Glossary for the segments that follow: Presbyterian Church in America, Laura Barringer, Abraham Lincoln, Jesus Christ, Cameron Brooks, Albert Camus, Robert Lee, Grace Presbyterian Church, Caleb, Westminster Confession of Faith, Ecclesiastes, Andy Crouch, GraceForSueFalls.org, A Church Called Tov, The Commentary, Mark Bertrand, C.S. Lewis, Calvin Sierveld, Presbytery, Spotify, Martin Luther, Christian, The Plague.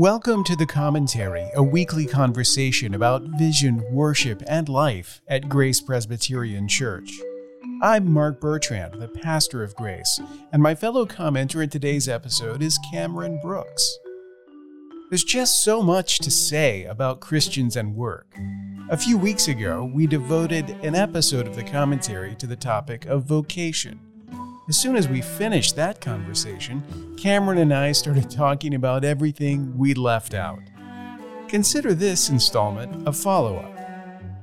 Welcome to The Commentary, a weekly conversation about vision, worship, and life at Grace Presbyterian Church. I'm Mark Bertrand, the pastor of Grace, and my fellow commenter in today's episode is Cameron Brooks. There's just so much to say about Christians and work. A few weeks ago, we devoted an episode of The Commentary to the topic of vocation. As soon as we finished that conversation, Cameron and I started talking about everything we left out. Consider this installment a follow-up.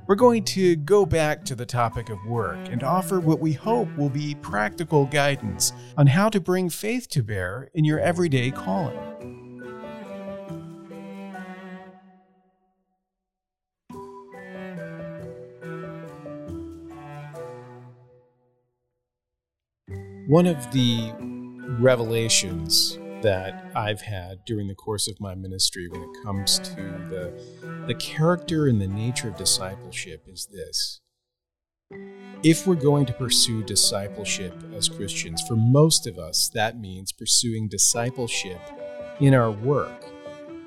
We're going to go back to the topic of work and offer what we hope will be practical guidance on how to bring faith to bear in your everyday calling. One of the revelations that I've had during the course of my ministry when it comes to the character and the nature of discipleship is this. If we're going to pursue discipleship as Christians, for most of us, that means pursuing discipleship in our work,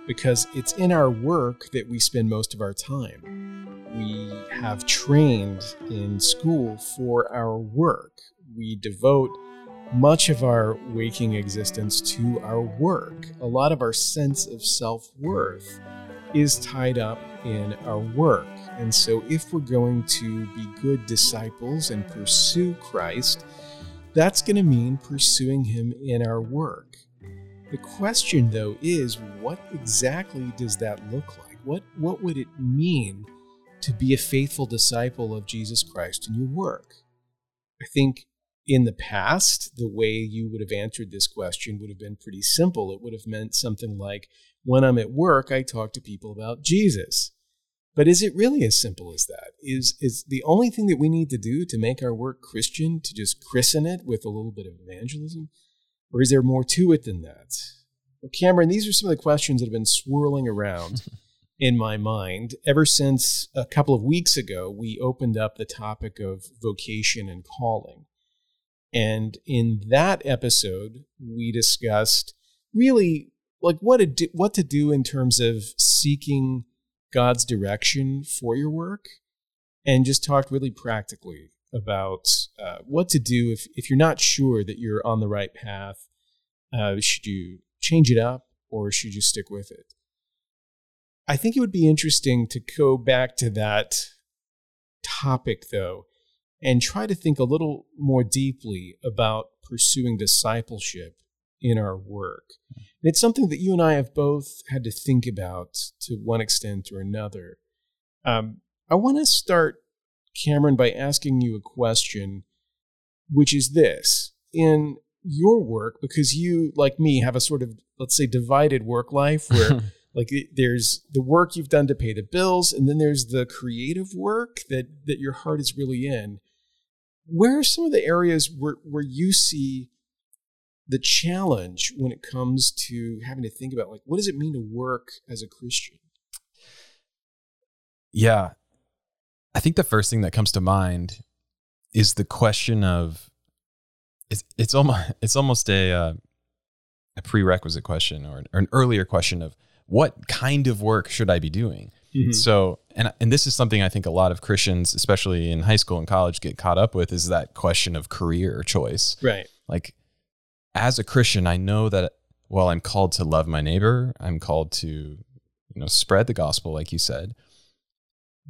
because it's in our work that we spend most of our time. We have trained in school for our work. We devote much of our waking existence to our work. A lot of our sense of self-worth is tied up in our work. And so if we're going to be good disciples and pursue Christ, that's going to mean pursuing him in our work. The question, though, is what exactly does that look like? What would it mean to be a faithful disciple of Jesus Christ in your work? I think in the past, the way you would have answered this question would have been pretty simple. It would have meant something like, when I'm at work, I talk to people about Jesus. But is it really as simple as that? Is the only thing that we need to do to make our work Christian, to just christen it with a little bit of evangelism? Or is there more to it than that? Well, Cameron, these are some of the questions that have been swirling around in my mind ever since a couple of weeks ago, we opened up the topic of vocation and calling. And in that episode, we discussed really like what to do in terms of seeking God's direction for your work, and just talked really practically about what to do if you're not sure that you're on the right path. Should you change it up or should you stick with it? I think it would be interesting to go back to that topic, though, and try to think a little more deeply about pursuing discipleship in our work. And it's something that you and I have both had to think about to one extent or another. I want to start, Cameron, by asking you a question, which is this. In your work, because you, like me, have a sort of, let's say, divided work life where like there's the work you've done to pay the bills, and then there's the creative work that your heart is really in. Where are some of the areas where you see the challenge when it comes to having to think about, like, what does it mean to work as a Christian? Yeah. I think the first thing that comes to mind is the question of, it's almost a prerequisite question or an earlier question of, what kind of work should I be doing? Mm-hmm. So, and this is something I think a lot of Christians, especially in high school and college, get caught up with, is that question of career choice. Right. Like, as a Christian, I know that while I'm called to love my neighbor, I'm called to, spread the gospel, like you said.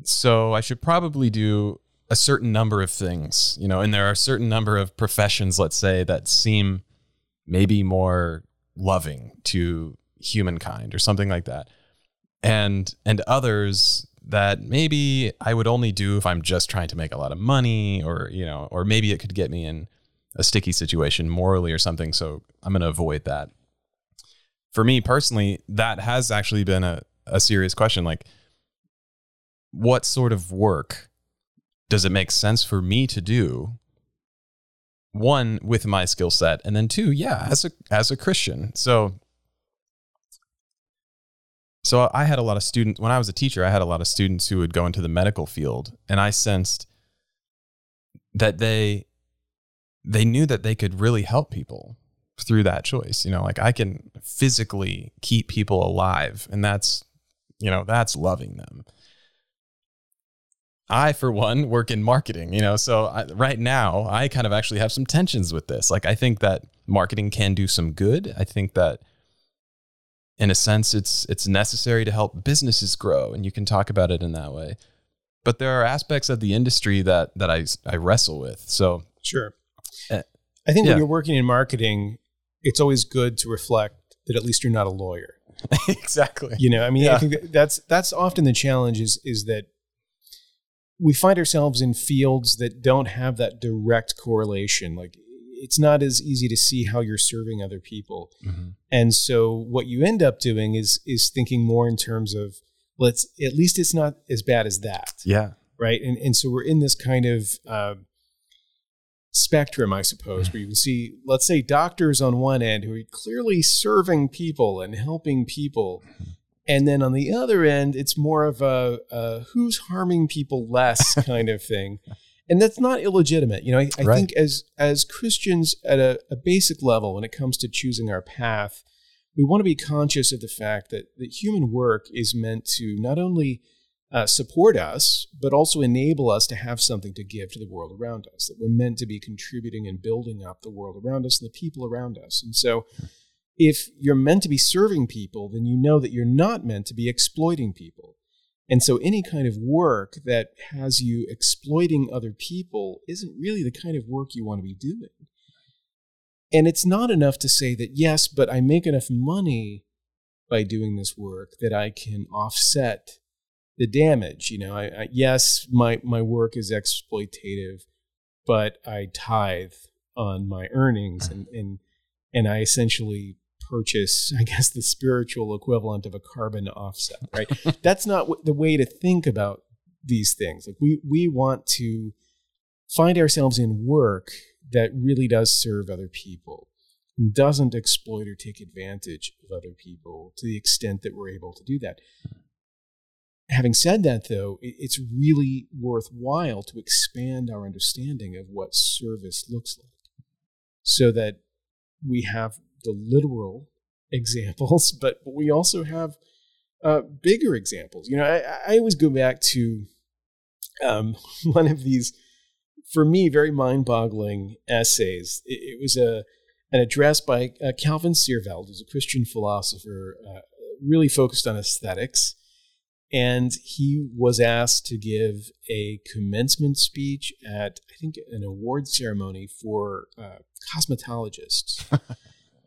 So I should probably do a certain number of things, and there are a certain number of professions, let's say, that seem maybe more loving to humankind or something like that, and others that maybe I would only do if I'm just trying to make a lot of money, or maybe it could get me in a sticky situation morally or something, so I'm going to avoid that. For me personally, that has actually been a serious question, like, what sort of work does it make sense for me to do, one, with my skill set, and then two, as a Christian. So I had a lot of students, when I was a teacher, I had a lot of students who would go into the medical field, and I sensed that they knew that they could really help people. through that choice. You know, like I can physically keep people alive, and that's, you know, that's loving them. I, for one, work in marketing, you know, so right now I kind of actually have some tensions with this. Like, I think that marketing can do some good. I think that in a sense it's necessary to help businesses grow, and you can talk about it in that way. But there are aspects of the industry that I wrestle with. So sure. I think when you're working in marketing, it's always good to reflect that at least you're not a lawyer. Exactly. You know, I mean, I think that's often the challenge is that we find ourselves in fields that don't have that direct correlation. Like, it's not as easy to see how you're serving other people. Mm-hmm. And so what you end up doing is thinking more in terms of, let's, at least it's not as bad as that. Yeah. Right. And so we're in this kind of spectrum, I suppose, mm-hmm. where you can see, let's say, doctors on one end who are clearly serving people and helping people. Mm-hmm. And then on the other end, it's more of a who's harming people less kind of thing. And that's not illegitimate. You know, I right. think as Christians at a basic level, when it comes to choosing our path, we want to be conscious of the fact that human work is meant to not only support us, but also enable us to have something to give to the world around us, that we're meant to be contributing and building up the world around us and the people around us. And so if you're meant to be serving people, then you know that you're not meant to be exploiting people. And so any kind of work that has you exploiting other people isn't really the kind of work you want to be doing. And it's not enough to say that, yes, but I make enough money by doing this work that I can offset the damage. You know, yes, my work is exploitative, but I tithe on my earnings and I essentially purchase, I guess, the spiritual equivalent of a carbon offset, right? That's not the way to think about these things. Like we want to find ourselves in work that really does serve other people, and doesn't exploit or take advantage of other people to the extent that we're able to do that. Having said that, though, it's really worthwhile to expand our understanding of what service looks like, so that we have the literal examples, but we also have bigger examples. You know, I always go back to one of these, for me, very mind-boggling essays. It was an address by Calvin Sierveld, who's a Christian philosopher, really focused on aesthetics. And he was asked to give a commencement speech at, I think, an award ceremony for cosmetologists.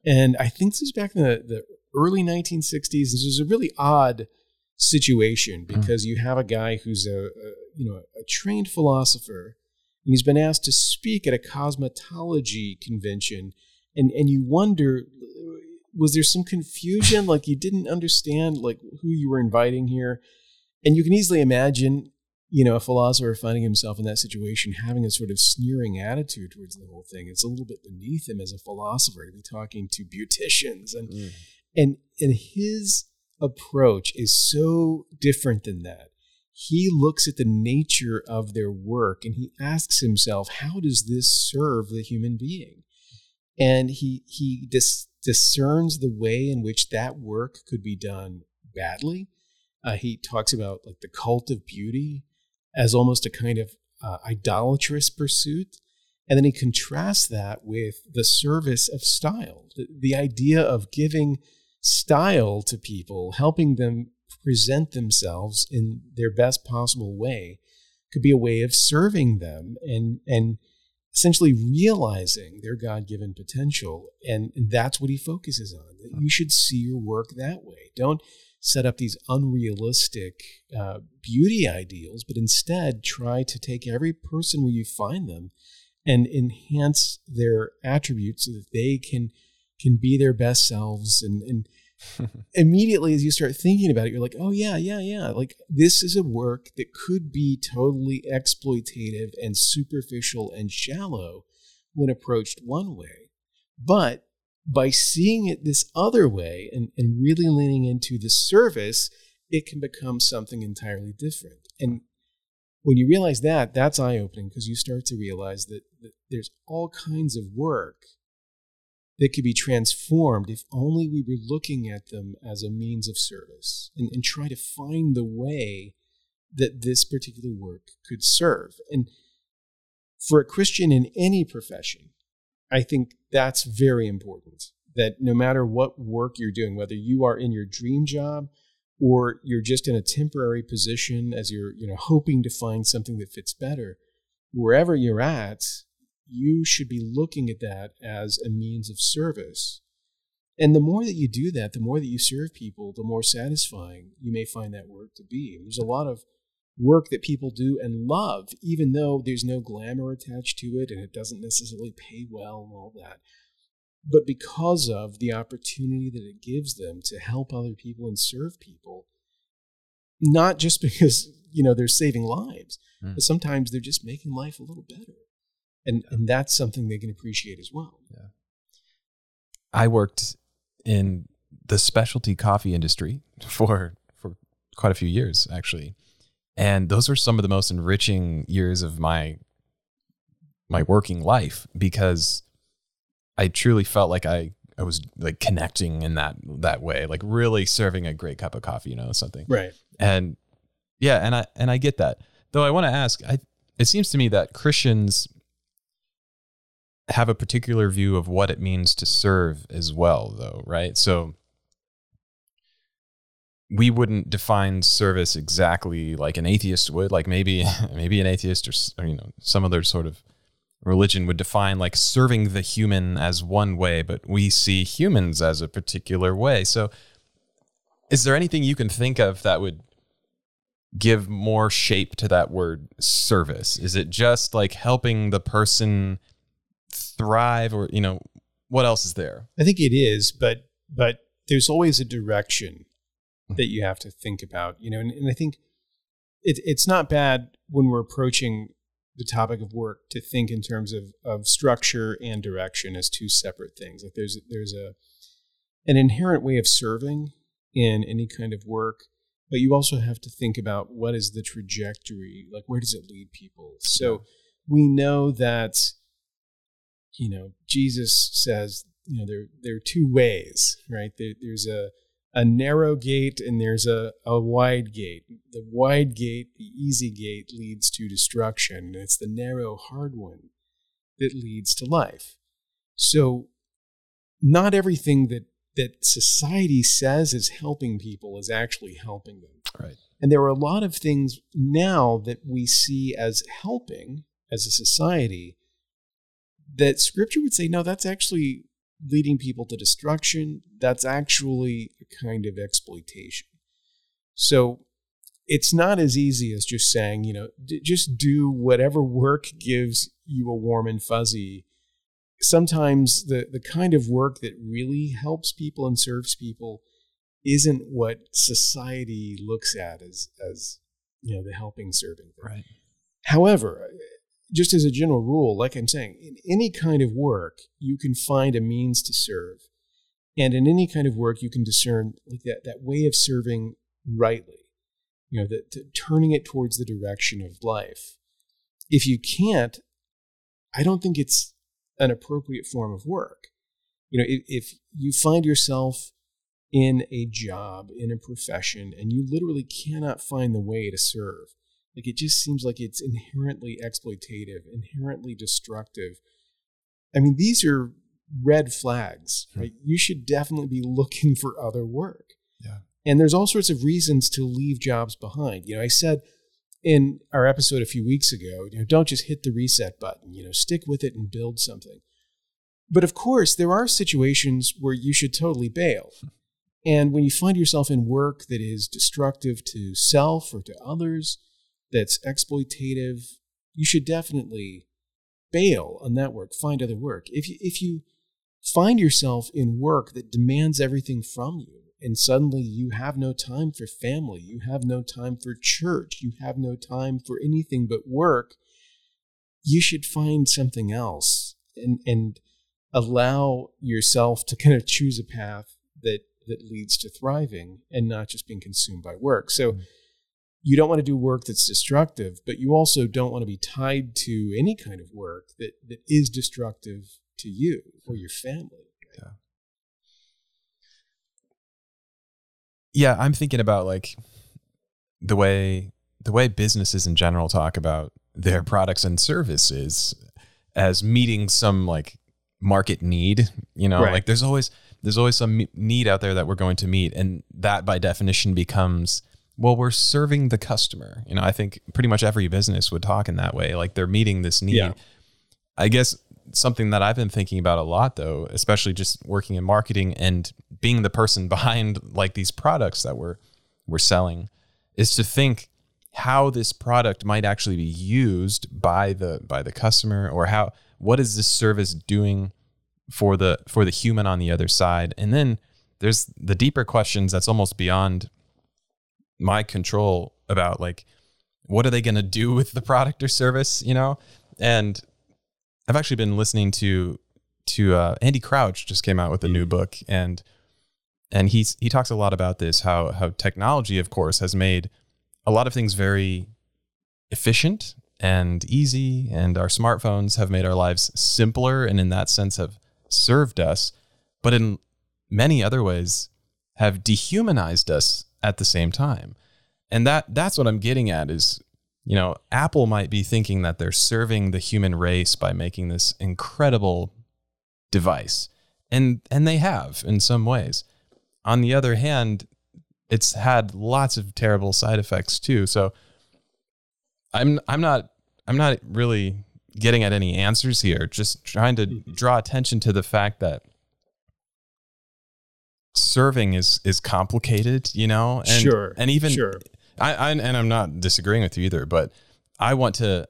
And I think this is back in the early 1960s. This was a really odd situation because you have a guy who's a trained philosopher, and he's been asked to speak at a cosmetology convention. And you wonder, was there some confusion? Like, you didn't understand like who you were inviting here? And you can easily imagine, you know, a philosopher finding himself in that situation, having a sort of sneering attitude towards the whole thing. It's a little bit beneath him as a philosopher to be talking to beauticians. And his approach is so different than that. He looks at the nature of their work and he asks himself, how does this serve the human being? And he discerns the way in which that work could be done badly. He talks about like the cult of beauty as almost a kind of idolatrous pursuit. And then he contrasts that with the service of style, the idea of giving style to people, helping them present themselves in their best possible way, could be a way of serving them and essentially realizing their God-given potential. And that's what he focuses on. You should see your work that way. Don't set up these unrealistic beauty ideals, but instead try to take every person where you find them and enhance their attributes so that they can be their best selves. And immediately as you start thinking about it, you're like, oh yeah. Like, this is a work that could be totally exploitative and superficial and shallow when approached one way. But by seeing it this other way and really leaning into the service, it can become something entirely different. And when you realize that, that's eye-opening, because you start to realize that there's all kinds of work that could be transformed if only we were looking at them as a means of service and try to find the way that this particular work could serve. And for a Christian in any profession, I think that's very important, that no matter what work you're doing, whether you are in your dream job or you're just in a temporary position as you're hoping to find something that fits better, wherever you're at, you should be looking at that as a means of service. And the more that you do that, the more that you serve people, the more satisfying you may find that work to be. There's a lot of work that people do and love, even though there's no glamour attached to it and it doesn't necessarily pay well and all that. But because of the opportunity that it gives them to help other people and serve people, not just because, they're saving lives, but sometimes they're just making life a little better. And that's something they can appreciate as well. Yeah. I worked in the specialty coffee industry for quite a few years, actually. And those were some of the most enriching years of my working life, because I truly felt like I was like connecting in that way, like really serving a great cup of coffee, something. Right. And yeah, and I get that. Though I want to ask, it seems to me that Christians have a particular view of what it means to serve as well, though, right? So we wouldn't define service exactly like an atheist would, like maybe an atheist or some other sort of religion would define like serving the human as one way, but we see humans as a particular way. So is there anything you can think of that would give more shape to that word service? Is it just like helping the person thrive, or what else is there? I think it is, but there's always a direction that you have to think about, and I think it's not bad when we're approaching the topic of work to think in terms of structure and direction as two separate things. Like there's an inherent way of serving in any kind of work, but you also have to think about what is the trajectory, like where does it lead people? So we know that Jesus says, there are two ways, right? There's a narrow gate and there's a wide gate. The wide gate, the easy gate, leads to destruction. It's the narrow, hard one that leads to life. So not everything that society says is helping people is actually helping them. Right. And there are a lot of things now that we see as helping as a society that scripture would say, no, that's actually leading people to destruction. That's actually a kind of exploitation. So it's not as easy as just saying, just do whatever work gives you a warm and fuzzy. Sometimes the kind of work that really helps people and serves people isn't what society looks at as the helping, serving thing. Right. However, just as a general rule, like I'm saying, in any kind of work, you can find a means to serve. And in any kind of work, you can discern like that way of serving rightly, that turning it towards the direction of life. If you can't, I don't think it's an appropriate form of work. If you find yourself in a job, in a profession, and you literally cannot find the way to serve, like it just seems like it's inherently exploitative, inherently destructive. I mean, these are red flags, right? You should definitely be looking for other work. Yeah. And there's all sorts of reasons to leave jobs behind. I said in our episode a few weeks ago, don't just hit the reset button, stick with it and build something. But of course, there are situations where you should totally bail. And when you find yourself in work that is destructive to self or to others, that's exploitative, you should definitely bail on that work, find other work. If you find yourself in work that demands everything from you, and suddenly you have no time for family, you have no time for church, you have no time for anything but work, you should find something else and allow yourself to kind of choose a path that leads to thriving and not just being consumed by work. So you don't want to do work that's destructive, but you also don't want to be tied to any kind of work that is destructive to you or your family. Yeah, I'm thinking about like the way businesses in general talk about their products and services as meeting some like market need, you know, right. Like there's always some need out there that we're going to meet. And that by definition becomes, well, we're serving the customer. You know, I think pretty much every business would talk in that way. Like they're meeting this need. Yeah. I guess something that I've been thinking about a lot though, especially just working in marketing and being the person behind like these products that we're selling, is to think how this product might actually be used by the customer, or what is this service doing for the human on the other side. And then there's the deeper questions that's almost beyond my control about like, what are they going to do with the product or service, you know? And I've actually been listening to Andy Crouch just came out with a new book, and he talks a lot about this, how technology of course has made a lot of things very efficient and easy, and our smartphones have made our lives simpler and in that sense have served us, but in many other ways have dehumanized us at the same time. And that's what I'm getting at is, you know, Apple might be thinking that they're serving the human race by making this incredible device. And they have in some ways. On the other hand, it's had lots of terrible side effects too. So I'm not really getting at any answers here, just trying to draw attention to the fact that serving is complicated, you know? And, sure. And even sure. And I'm not disagreeing with you either, but I want to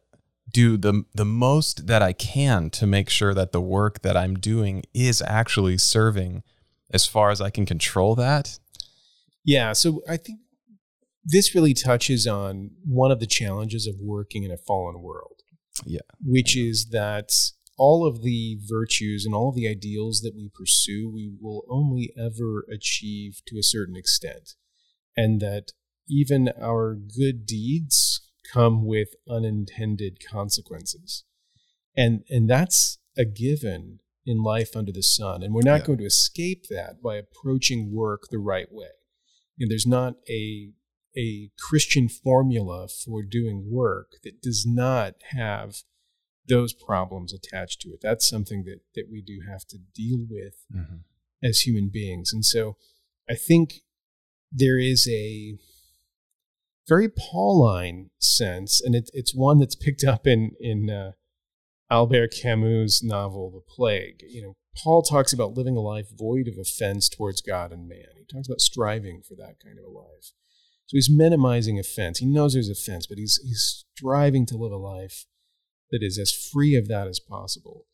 do the most that I can to make sure that the work that I'm doing is actually serving as far as I can control that. Yeah. So I think this really touches on one of the challenges of working in a fallen world. Yeah. Which is that all of the virtues and all of the ideals that we pursue, we will only ever achieve to a certain extent. And that even our good deeds come with unintended consequences. And that's a given in life under the sun. And we're not going to escape that by approaching work the right way. And there's not a Christian formula for doing work that does not have those problems attached to it. That's something that we do have to deal with as human beings. And so I think there is a very Pauline sense, and it's one that's picked up in Albert Camus' novel, The Plague. You know, Paul talks about living a life void of offense towards God and man. He talks about striving for that kind of a life. So he's minimizing offense. He knows there's offense, but he's striving to live a life that is as free of that as possible.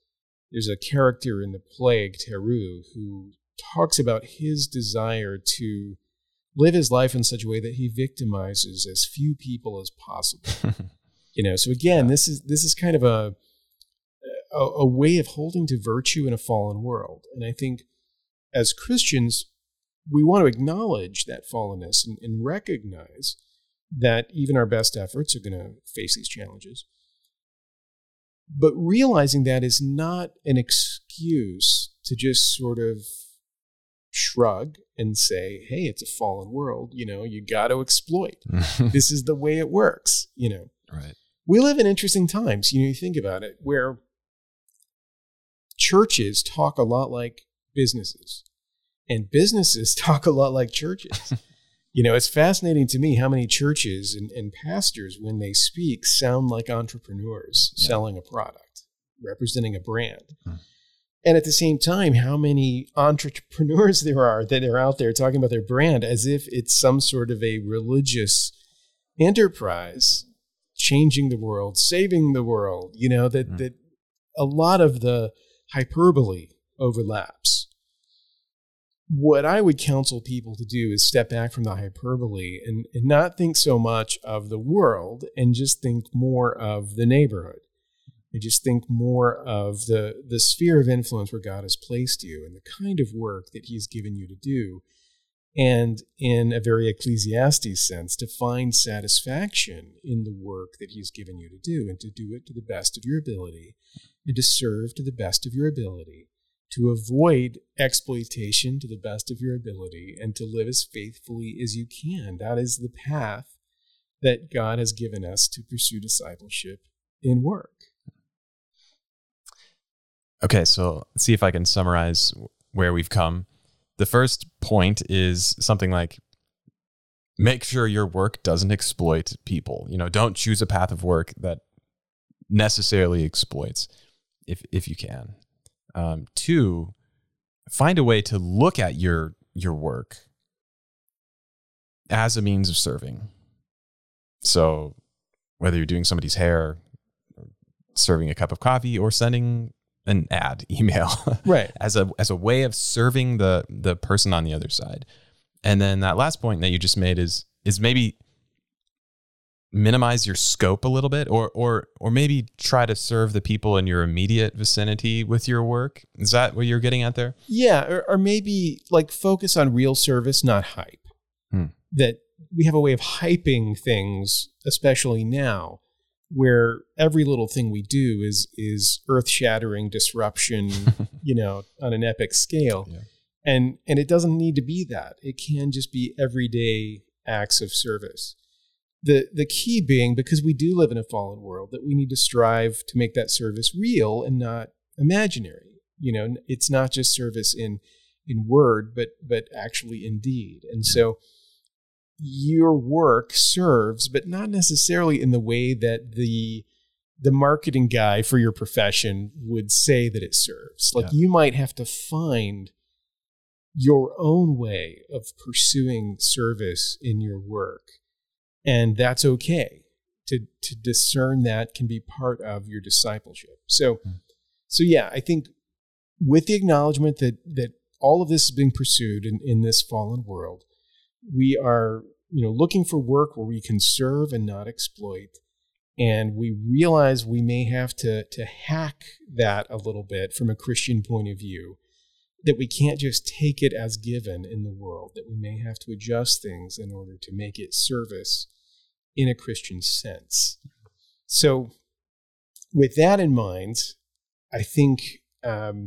There's a character in The Plague, Teru, who talks about his desire to live his life in such a way that he victimizes as few people as possible. You know, so again, this is kind of a way of holding to virtue in a fallen world. And I think as Christians, we want to acknowledge that fallenness and recognize that even our best efforts are going to face these challenges. But realizing that is not an excuse to just sort of shrug and say, hey, it's a fallen world, you know, you got to exploit. This is the way it works, you know. Right. We live in interesting times, you know, you think about it, where churches talk a lot like businesses and businesses talk a lot like churches. You know, it's fascinating to me how many churches and pastors, when they speak, sound like entrepreneurs selling a product, representing a brand. And at the same time, how many entrepreneurs there are that are out there talking about their brand as if it's some sort of a religious enterprise, changing the world, saving the world, you know, that a lot of the hyperbole overlaps. What I would counsel people to do is step back from the hyperbole and not think so much of the world and just think more of the neighborhood. I just think more of the sphere of influence where God has placed you and the kind of work that he's given you to do. And in a very Ecclesiastes sense, to find satisfaction in the work that he's given you to do and to do it to the best of your ability and to serve to the best of your ability to avoid exploitation to the best of your ability and to live as faithfully as you can. That is the path that God has given us to pursue discipleship in work. Okay, so let's see if I can summarize where we've come. The first point is something like, make sure your work doesn't exploit people. You know, don't choose a path of work that necessarily exploits, if you can. Two, find a way to look at your work as a means of serving. So whether you're doing somebody's hair, or serving a cup of coffee, or sending an ad email, right, as a way of serving the person on the other side. And then that last point that you just made is maybe minimize your scope a little bit, or maybe try to serve the people in your immediate vicinity with your work. Is that what you're getting at there? Yeah. Or maybe like focus on real service, not hype. That we have a way of hyping things, especially now, where every little thing we do is earth-shattering disruption, you know, on an epic scale. Yeah. And it doesn't need to be that. It can just be everyday acts of service. The key being, because we do live in a fallen world, that we need to strive to make that service real and not imaginary. You know, it's not just service in word, but actually in deed. And so your work serves, but not necessarily in the way that the marketing guy for your profession would say that it serves. Like, you might have to find your own way of pursuing service in your work. And that's okay. To discern that can be part of your discipleship. So yeah, I think with the acknowledgement that all of this is being pursued in this fallen world, we are, you know, looking for work where we can serve and not exploit. And we realize we may have to hack that a little bit from a Christian point of view, that we can't just take it as given in the world, that we may have to adjust things in order to make it service in a Christian sense. So with that in mind, I think there's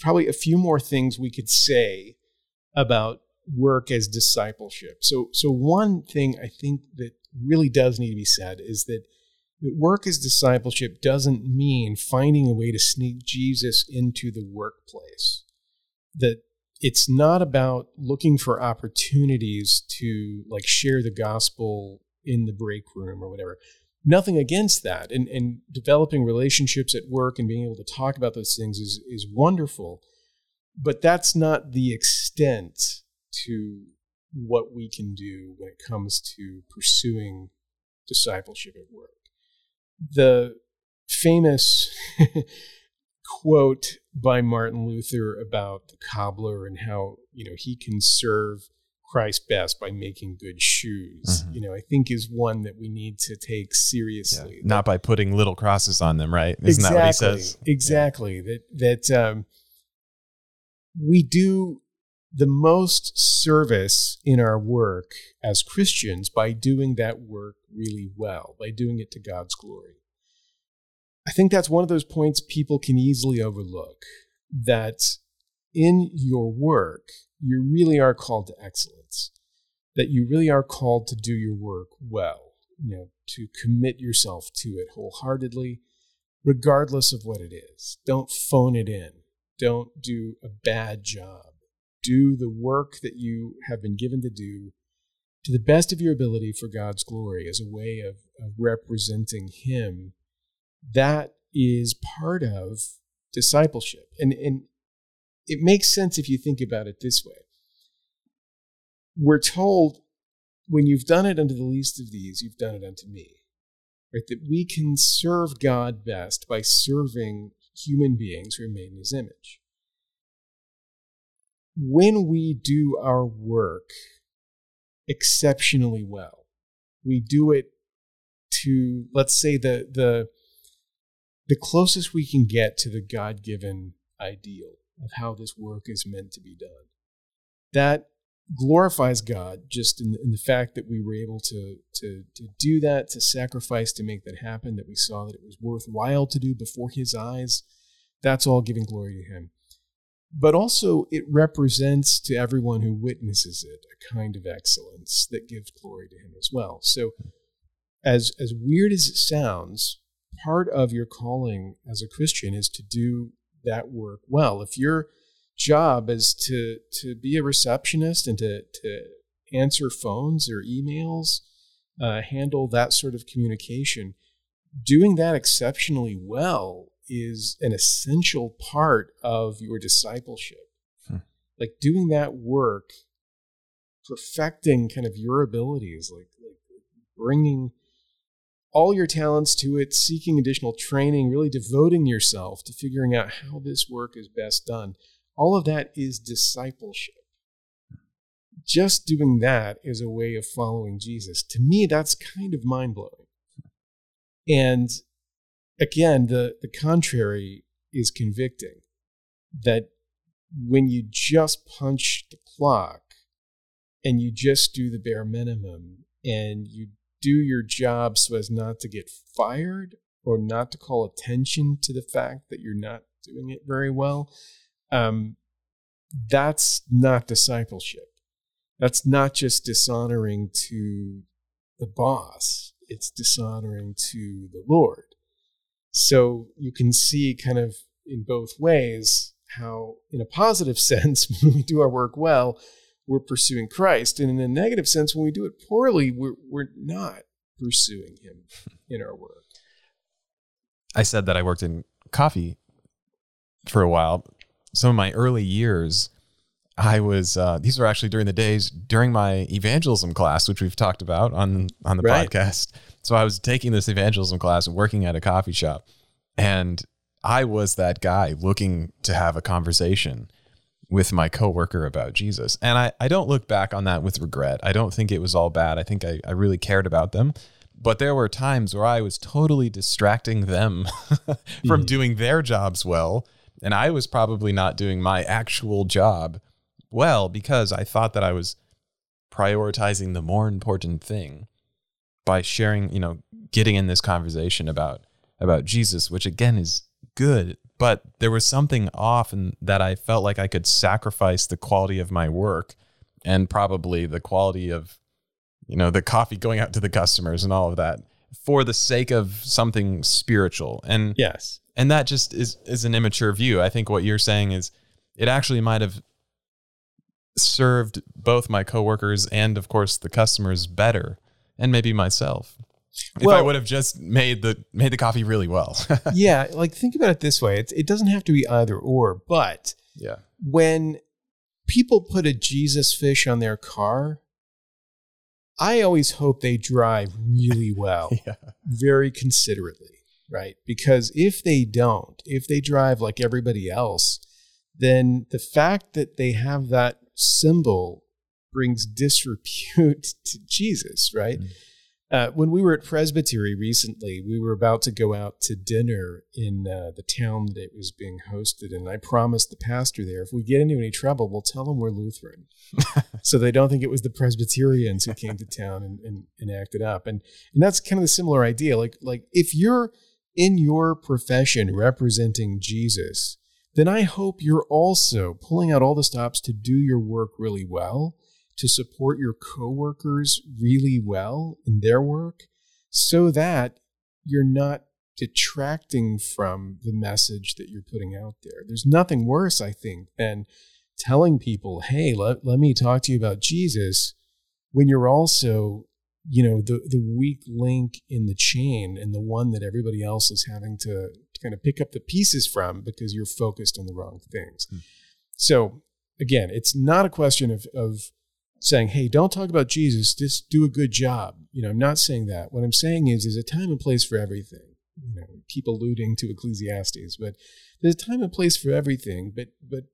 probably a few more things we could say about work as discipleship. So one thing I think that really does need to be said is that work as discipleship doesn't mean finding a way to sneak Jesus into the workplace. That it's not about looking for opportunities to like share the gospel in the break room or whatever. Nothing against that. And developing relationships at work and being able to talk about those things is wonderful. But that's not the extent to what we can do when it comes to pursuing discipleship at work. The famous quote by Martin Luther about the cobbler and how, you know, he can serve Christ best by making good shoes, you know, I think is one that we need to take seriously. Yeah. Not by putting little crosses on them, right? Isn't that what he says? Exactly. Yeah. That we do the most service in our work as Christians by doing that work really well, by doing it to God's glory. I think that's one of those points people can easily overlook, that in your work, you really are called to excellence, that you really are called to do your work well, you know, to commit yourself to it wholeheartedly, regardless of what it is. Don't phone it in. Don't do a bad job. Do the work that you have been given to do to the best of your ability for God's glory as a way of representing Him. That is part of discipleship. And it makes sense if you think about it this way. We're told, when you've done it unto the least of these, you've done it unto me. Right? That we can serve God best by serving human beings who are made in His image. When we do our work exceptionally well, we do it to, let's say, the closest we can get to the God-given ideal of how this work is meant to be done. That glorifies God just in the fact that we were able to do that, to sacrifice to make that happen, that we saw that it was worthwhile to do before His eyes, That's all giving glory to him. But also it represents to everyone who witnesses it a kind of excellence that gives glory to him as well. So as weird as it sounds, part of your calling as a Christian is to do that work well. If your job is to be a receptionist and to answer phones or emails, handle that sort of communication, doing that exceptionally well is an essential part of your discipleship. Like doing that work, perfecting kind of your abilities, like bringing all your talents to it, seeking additional training, really devoting yourself to figuring out how this work is best done. All of that is discipleship. Just doing that is a way of following Jesus. To me, that's kind of mind-blowing. And again, the contrary is convicting, that when you just punch the clock and you just do the bare minimum and you do your job so as not to get fired or not to call attention to the fact that you're not doing it very well, that's not discipleship. That's not just dishonoring to the boss. It's dishonoring to the Lord. So you can see kind of in both ways how, in a positive sense, when we do our work well, we're pursuing Christ. And in a negative sense, when we do it poorly, we're not pursuing him in our work. I said that I worked in coffee for a while. Some of my early years, I was, these were actually during the days during my evangelism class, which we've talked about on the podcast. So I was taking this evangelism class and working at a coffee shop, and I was that guy looking to have a conversation with my coworker about Jesus. And I don't look back on that with regret. I don't think it was all bad. I think I really cared about them, but there were times where I was totally distracting them from doing their jobs well. And I was probably not doing my actual job well, because I thought that I was prioritizing the more important thing by sharing, you know, getting in this conversation about Jesus, which again is good, but there was something off, and that I felt like I could sacrifice the quality of my work and probably the quality of, you know, the coffee going out to the customers and all of that for the sake of something spiritual. And yes, and that just is an immature view. I think what you're saying is it actually might have served both my coworkers and, of course, the customers better, and maybe myself, if I would have just made the coffee really well. Yeah, like think about it this way: it doesn't have to be either or. But yeah, when people put a Jesus fish on their car, I always hope they drive really well, very considerately. Right? Because if they don't, if they drive like everybody else, then the fact that they have that symbol brings disrepute to Jesus, right? When we were at Presbytery recently, we were about to go out to dinner in the town that was being hosted, and I promised the pastor there, if we get into any trouble, we'll tell them we're Lutheran. So they don't think it was the Presbyterians who came to town and acted up. And that's kind of a similar idea. Like if you're in your profession representing Jesus, then I hope you're also pulling out all the stops to do your work really well, to support your coworkers really well in their work, so that you're not detracting from the message that you're putting out there. There's nothing worse, I think, than telling people, hey, let me talk to you about Jesus, when you're also, you know, the weak link in the chain and the one that everybody else is having to kind of pick up the pieces from because you're focused on the wrong things. So again, it's not a question of saying, hey, don't talk about Jesus, just do a good job. You know, I'm not saying that. What I'm saying is there's a time and place for everything. You know, we keep alluding to Ecclesiastes, but there's a time and place for everything, but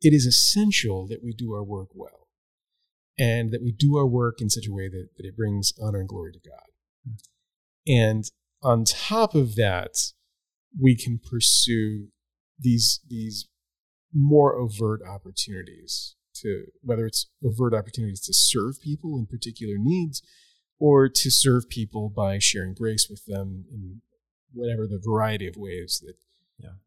it is essential that we do our work well, and that we do our work in such a way that it brings honor and glory to God. And on top of that, we can pursue these more overt opportunities to, whether it's overt opportunities to serve people in particular needs, or to serve people by sharing grace with them in whatever the variety of ways that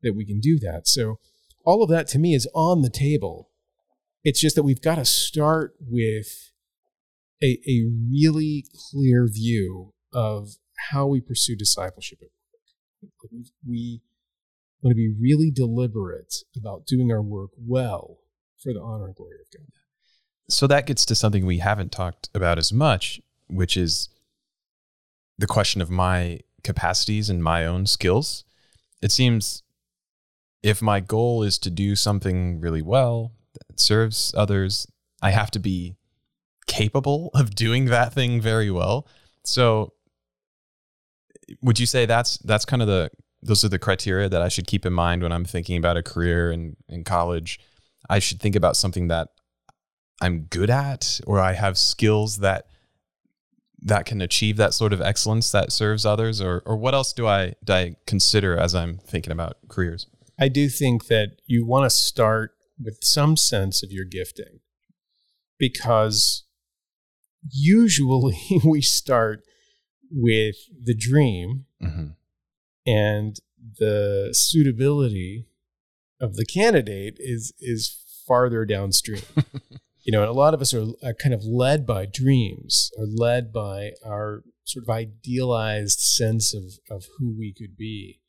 that we can do that. So all of that to me is on the table. It's just that we've got to start with a really clear view of how we pursue discipleship at work. We want to be really deliberate about doing our work well for the honor and glory of God. So that gets to something we haven't talked about as much, which is the question of my capacities and my own skills. It seems if my goal is to do something really well that serves others, I have to be capable of doing that thing very well. So would you say that's kind of those are the criteria that I should keep in mind when I'm thinking about a career in college? I should think about something that I'm good at, or I have skills that can achieve that sort of excellence that serves others, or what else do I consider as I'm thinking about careers? I do think that you want to start with some sense of your gifting, because usually we start with the dream mm-hmm. and the suitability of the candidate is farther downstream. You know, and a lot of us are kind of led by dreams, are led by our sort of idealized sense of who we could be.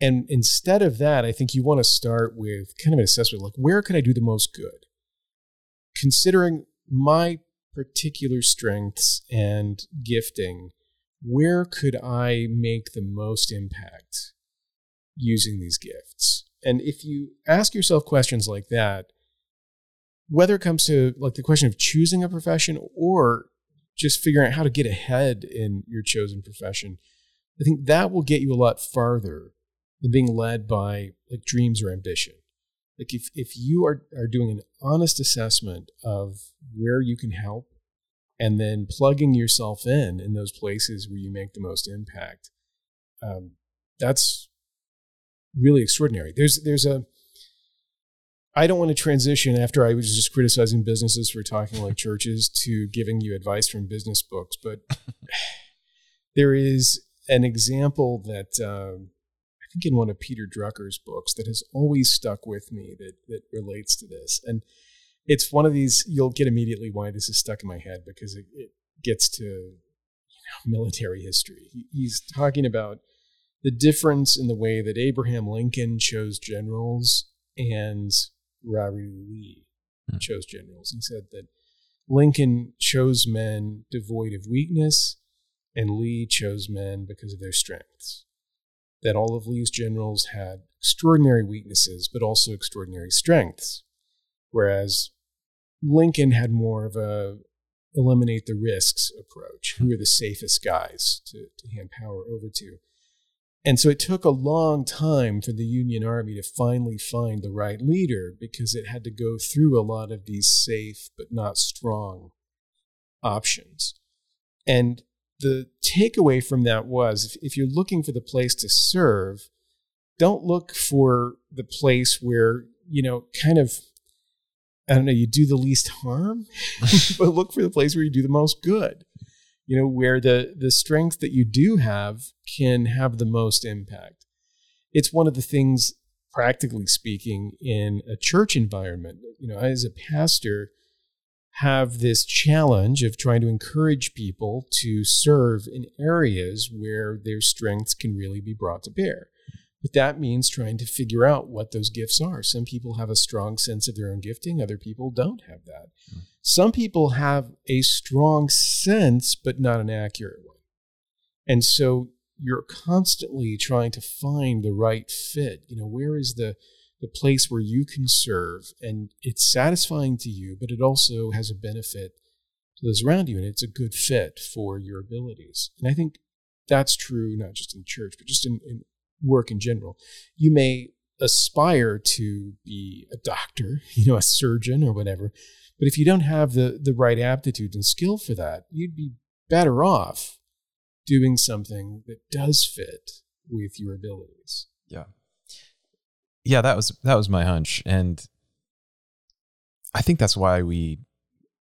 And instead of that, I think you want to start with kind of an assessment, like, where could I do the most good? Considering my particular strengths and gifting, where could I make the most impact using these gifts? And if you ask yourself questions like that, whether it comes to like the question of choosing a profession or just figuring out how to get ahead in your chosen profession, I think that will get you a lot farther than being led by like dreams or ambition. Like if you are doing an honest assessment of where you can help and then plugging yourself in those places where you make the most impact, that's really extraordinary. I don't want to transition after I was just criticizing businesses for talking like churches to giving you advice from business books, but there is an example that I think in one of Peter Drucker's books that has always stuck with me that relates to this. And it's one of these, you'll get immediately why this is stuck in my head, because it gets to military history. He's talking about the difference in the way that Abraham Lincoln chose generals and Robert Lee chose generals. He said that Lincoln chose men devoid of weakness, and Lee chose men because of their strengths. That all of Lee's generals had extraordinary weaknesses, but also extraordinary strengths, whereas Lincoln had more of a eliminate the risks approach. Who are the safest guys to hand power over to? And so it took a long time for the Union Army to finally find the right leader, because it had to go through a lot of these safe but not strong options. And the takeaway from that was, if you're looking for the place to serve, don't look for the place where, kind of, you do the least harm, but look for the place where you do the most good. Where the strength that you do have can have the most impact. It's one of the things, practically speaking, in a church environment. I, as a pastor, have this challenge of trying to encourage people to serve in areas where their strengths can really be brought to bear. But that means trying to figure out what those gifts are. Some people have a strong sense of their own gifting. Other people don't have that. Mm. Some people have a strong sense, but not an accurate one. And so you're constantly trying to find the right fit. Where is the place where you can serve? And it's satisfying to you, but it also has a benefit to those around you. And it's a good fit for your abilities. And I think that's true, not just in church, but just in work in general. You may aspire to be a doctor, a surgeon or whatever, but if you don't have the right aptitude and skill for that, you'd be better off doing something that does fit with your abilities. Yeah, that was my hunch, and I think that's why we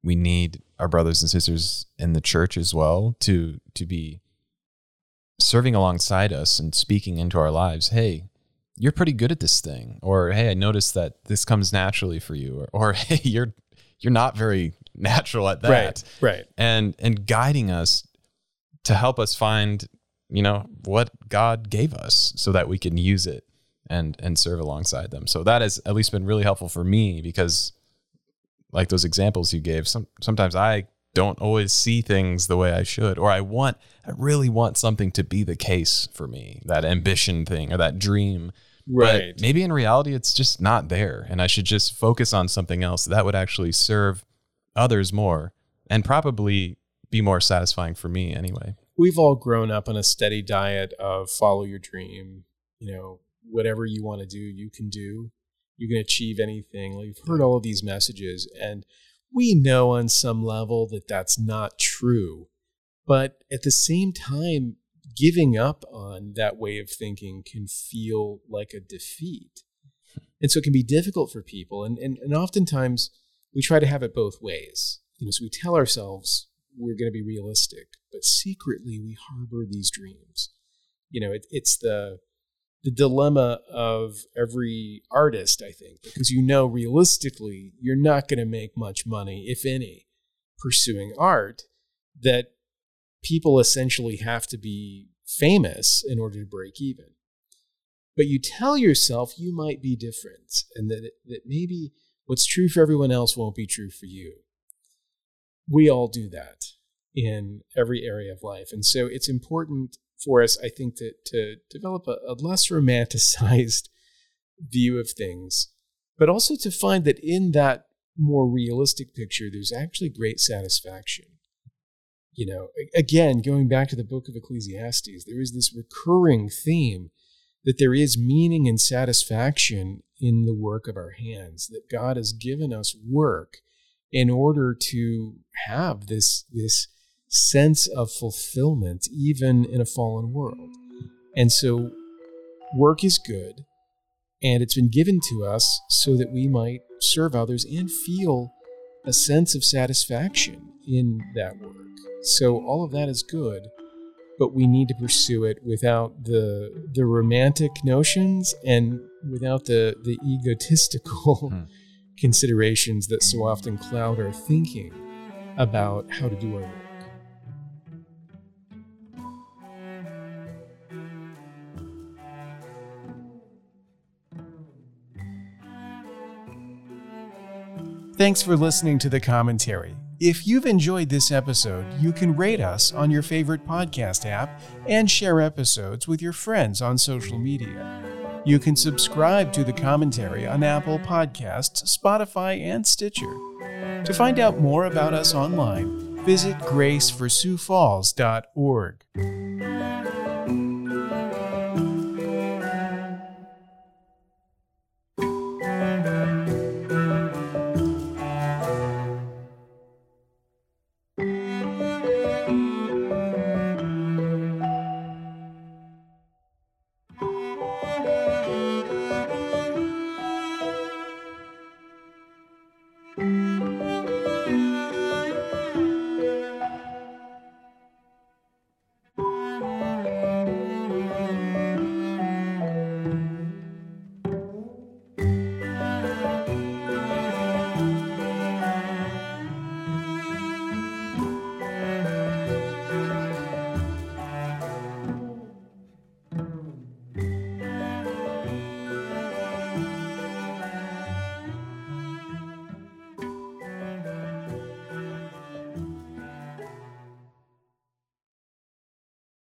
need our brothers and sisters in the church as well to be serving alongside us and speaking into our lives. Hey, you're pretty good at this thing, or, hey, I noticed that this comes naturally for you, or hey, you're not very natural at that. Right. And guiding us to help us find, you know, what God gave us so that we can use it and serve alongside them. So that has at least been really helpful for me, because like those examples you gave, sometimes I don't always see things the way I should, or I really want something to be the case for me, that ambition thing or that dream. Right. But maybe in reality, it's just not there, and I should just focus on something else that would actually serve others more and probably be more satisfying for me anyway. We've all grown up on a steady diet of follow your dream, you know, whatever you want to do. You can achieve anything. Like, you've heard all of these messages, and we know on some level that that's not true. But at the same time, giving up on that way of thinking can feel like a defeat. And so it can be difficult for people. And oftentimes we try to have it both ways. You know, so we tell ourselves we're going to be realistic, but secretly we harbor these dreams. You know, it's the dilemma of every artist, I think, because, you know, realistically, you're not going to make much money, if any, pursuing art, that people essentially have to be famous in order to break even. But you tell yourself you might be different, and that maybe what's true for everyone else won't be true for you. We all do that in every area of life. And so it's important for us, I think, to develop a less romanticized view of things, but also to find that in that more realistic picture, there's actually great satisfaction. You know, again, going back to the book of Ecclesiastes, there is this recurring theme that there is meaning and satisfaction in the work of our hands, that God has given us work in order to have this sense of fulfillment, even in a fallen world. And so work is good, and it's been given to us so that we might serve others and feel a sense of satisfaction in that work. So all of that is good, but we need to pursue it without the romantic notions and without the egotistical considerations that so often cloud our thinking about how to do our work. Thanks for listening to The Commentary. If you've enjoyed this episode, you can rate us on your favorite podcast app and share episodes with your friends on social media. You can subscribe to The Commentary on Apple Podcasts, Spotify, and Stitcher. To find out more about us online, visit GraceForSueFalls.org.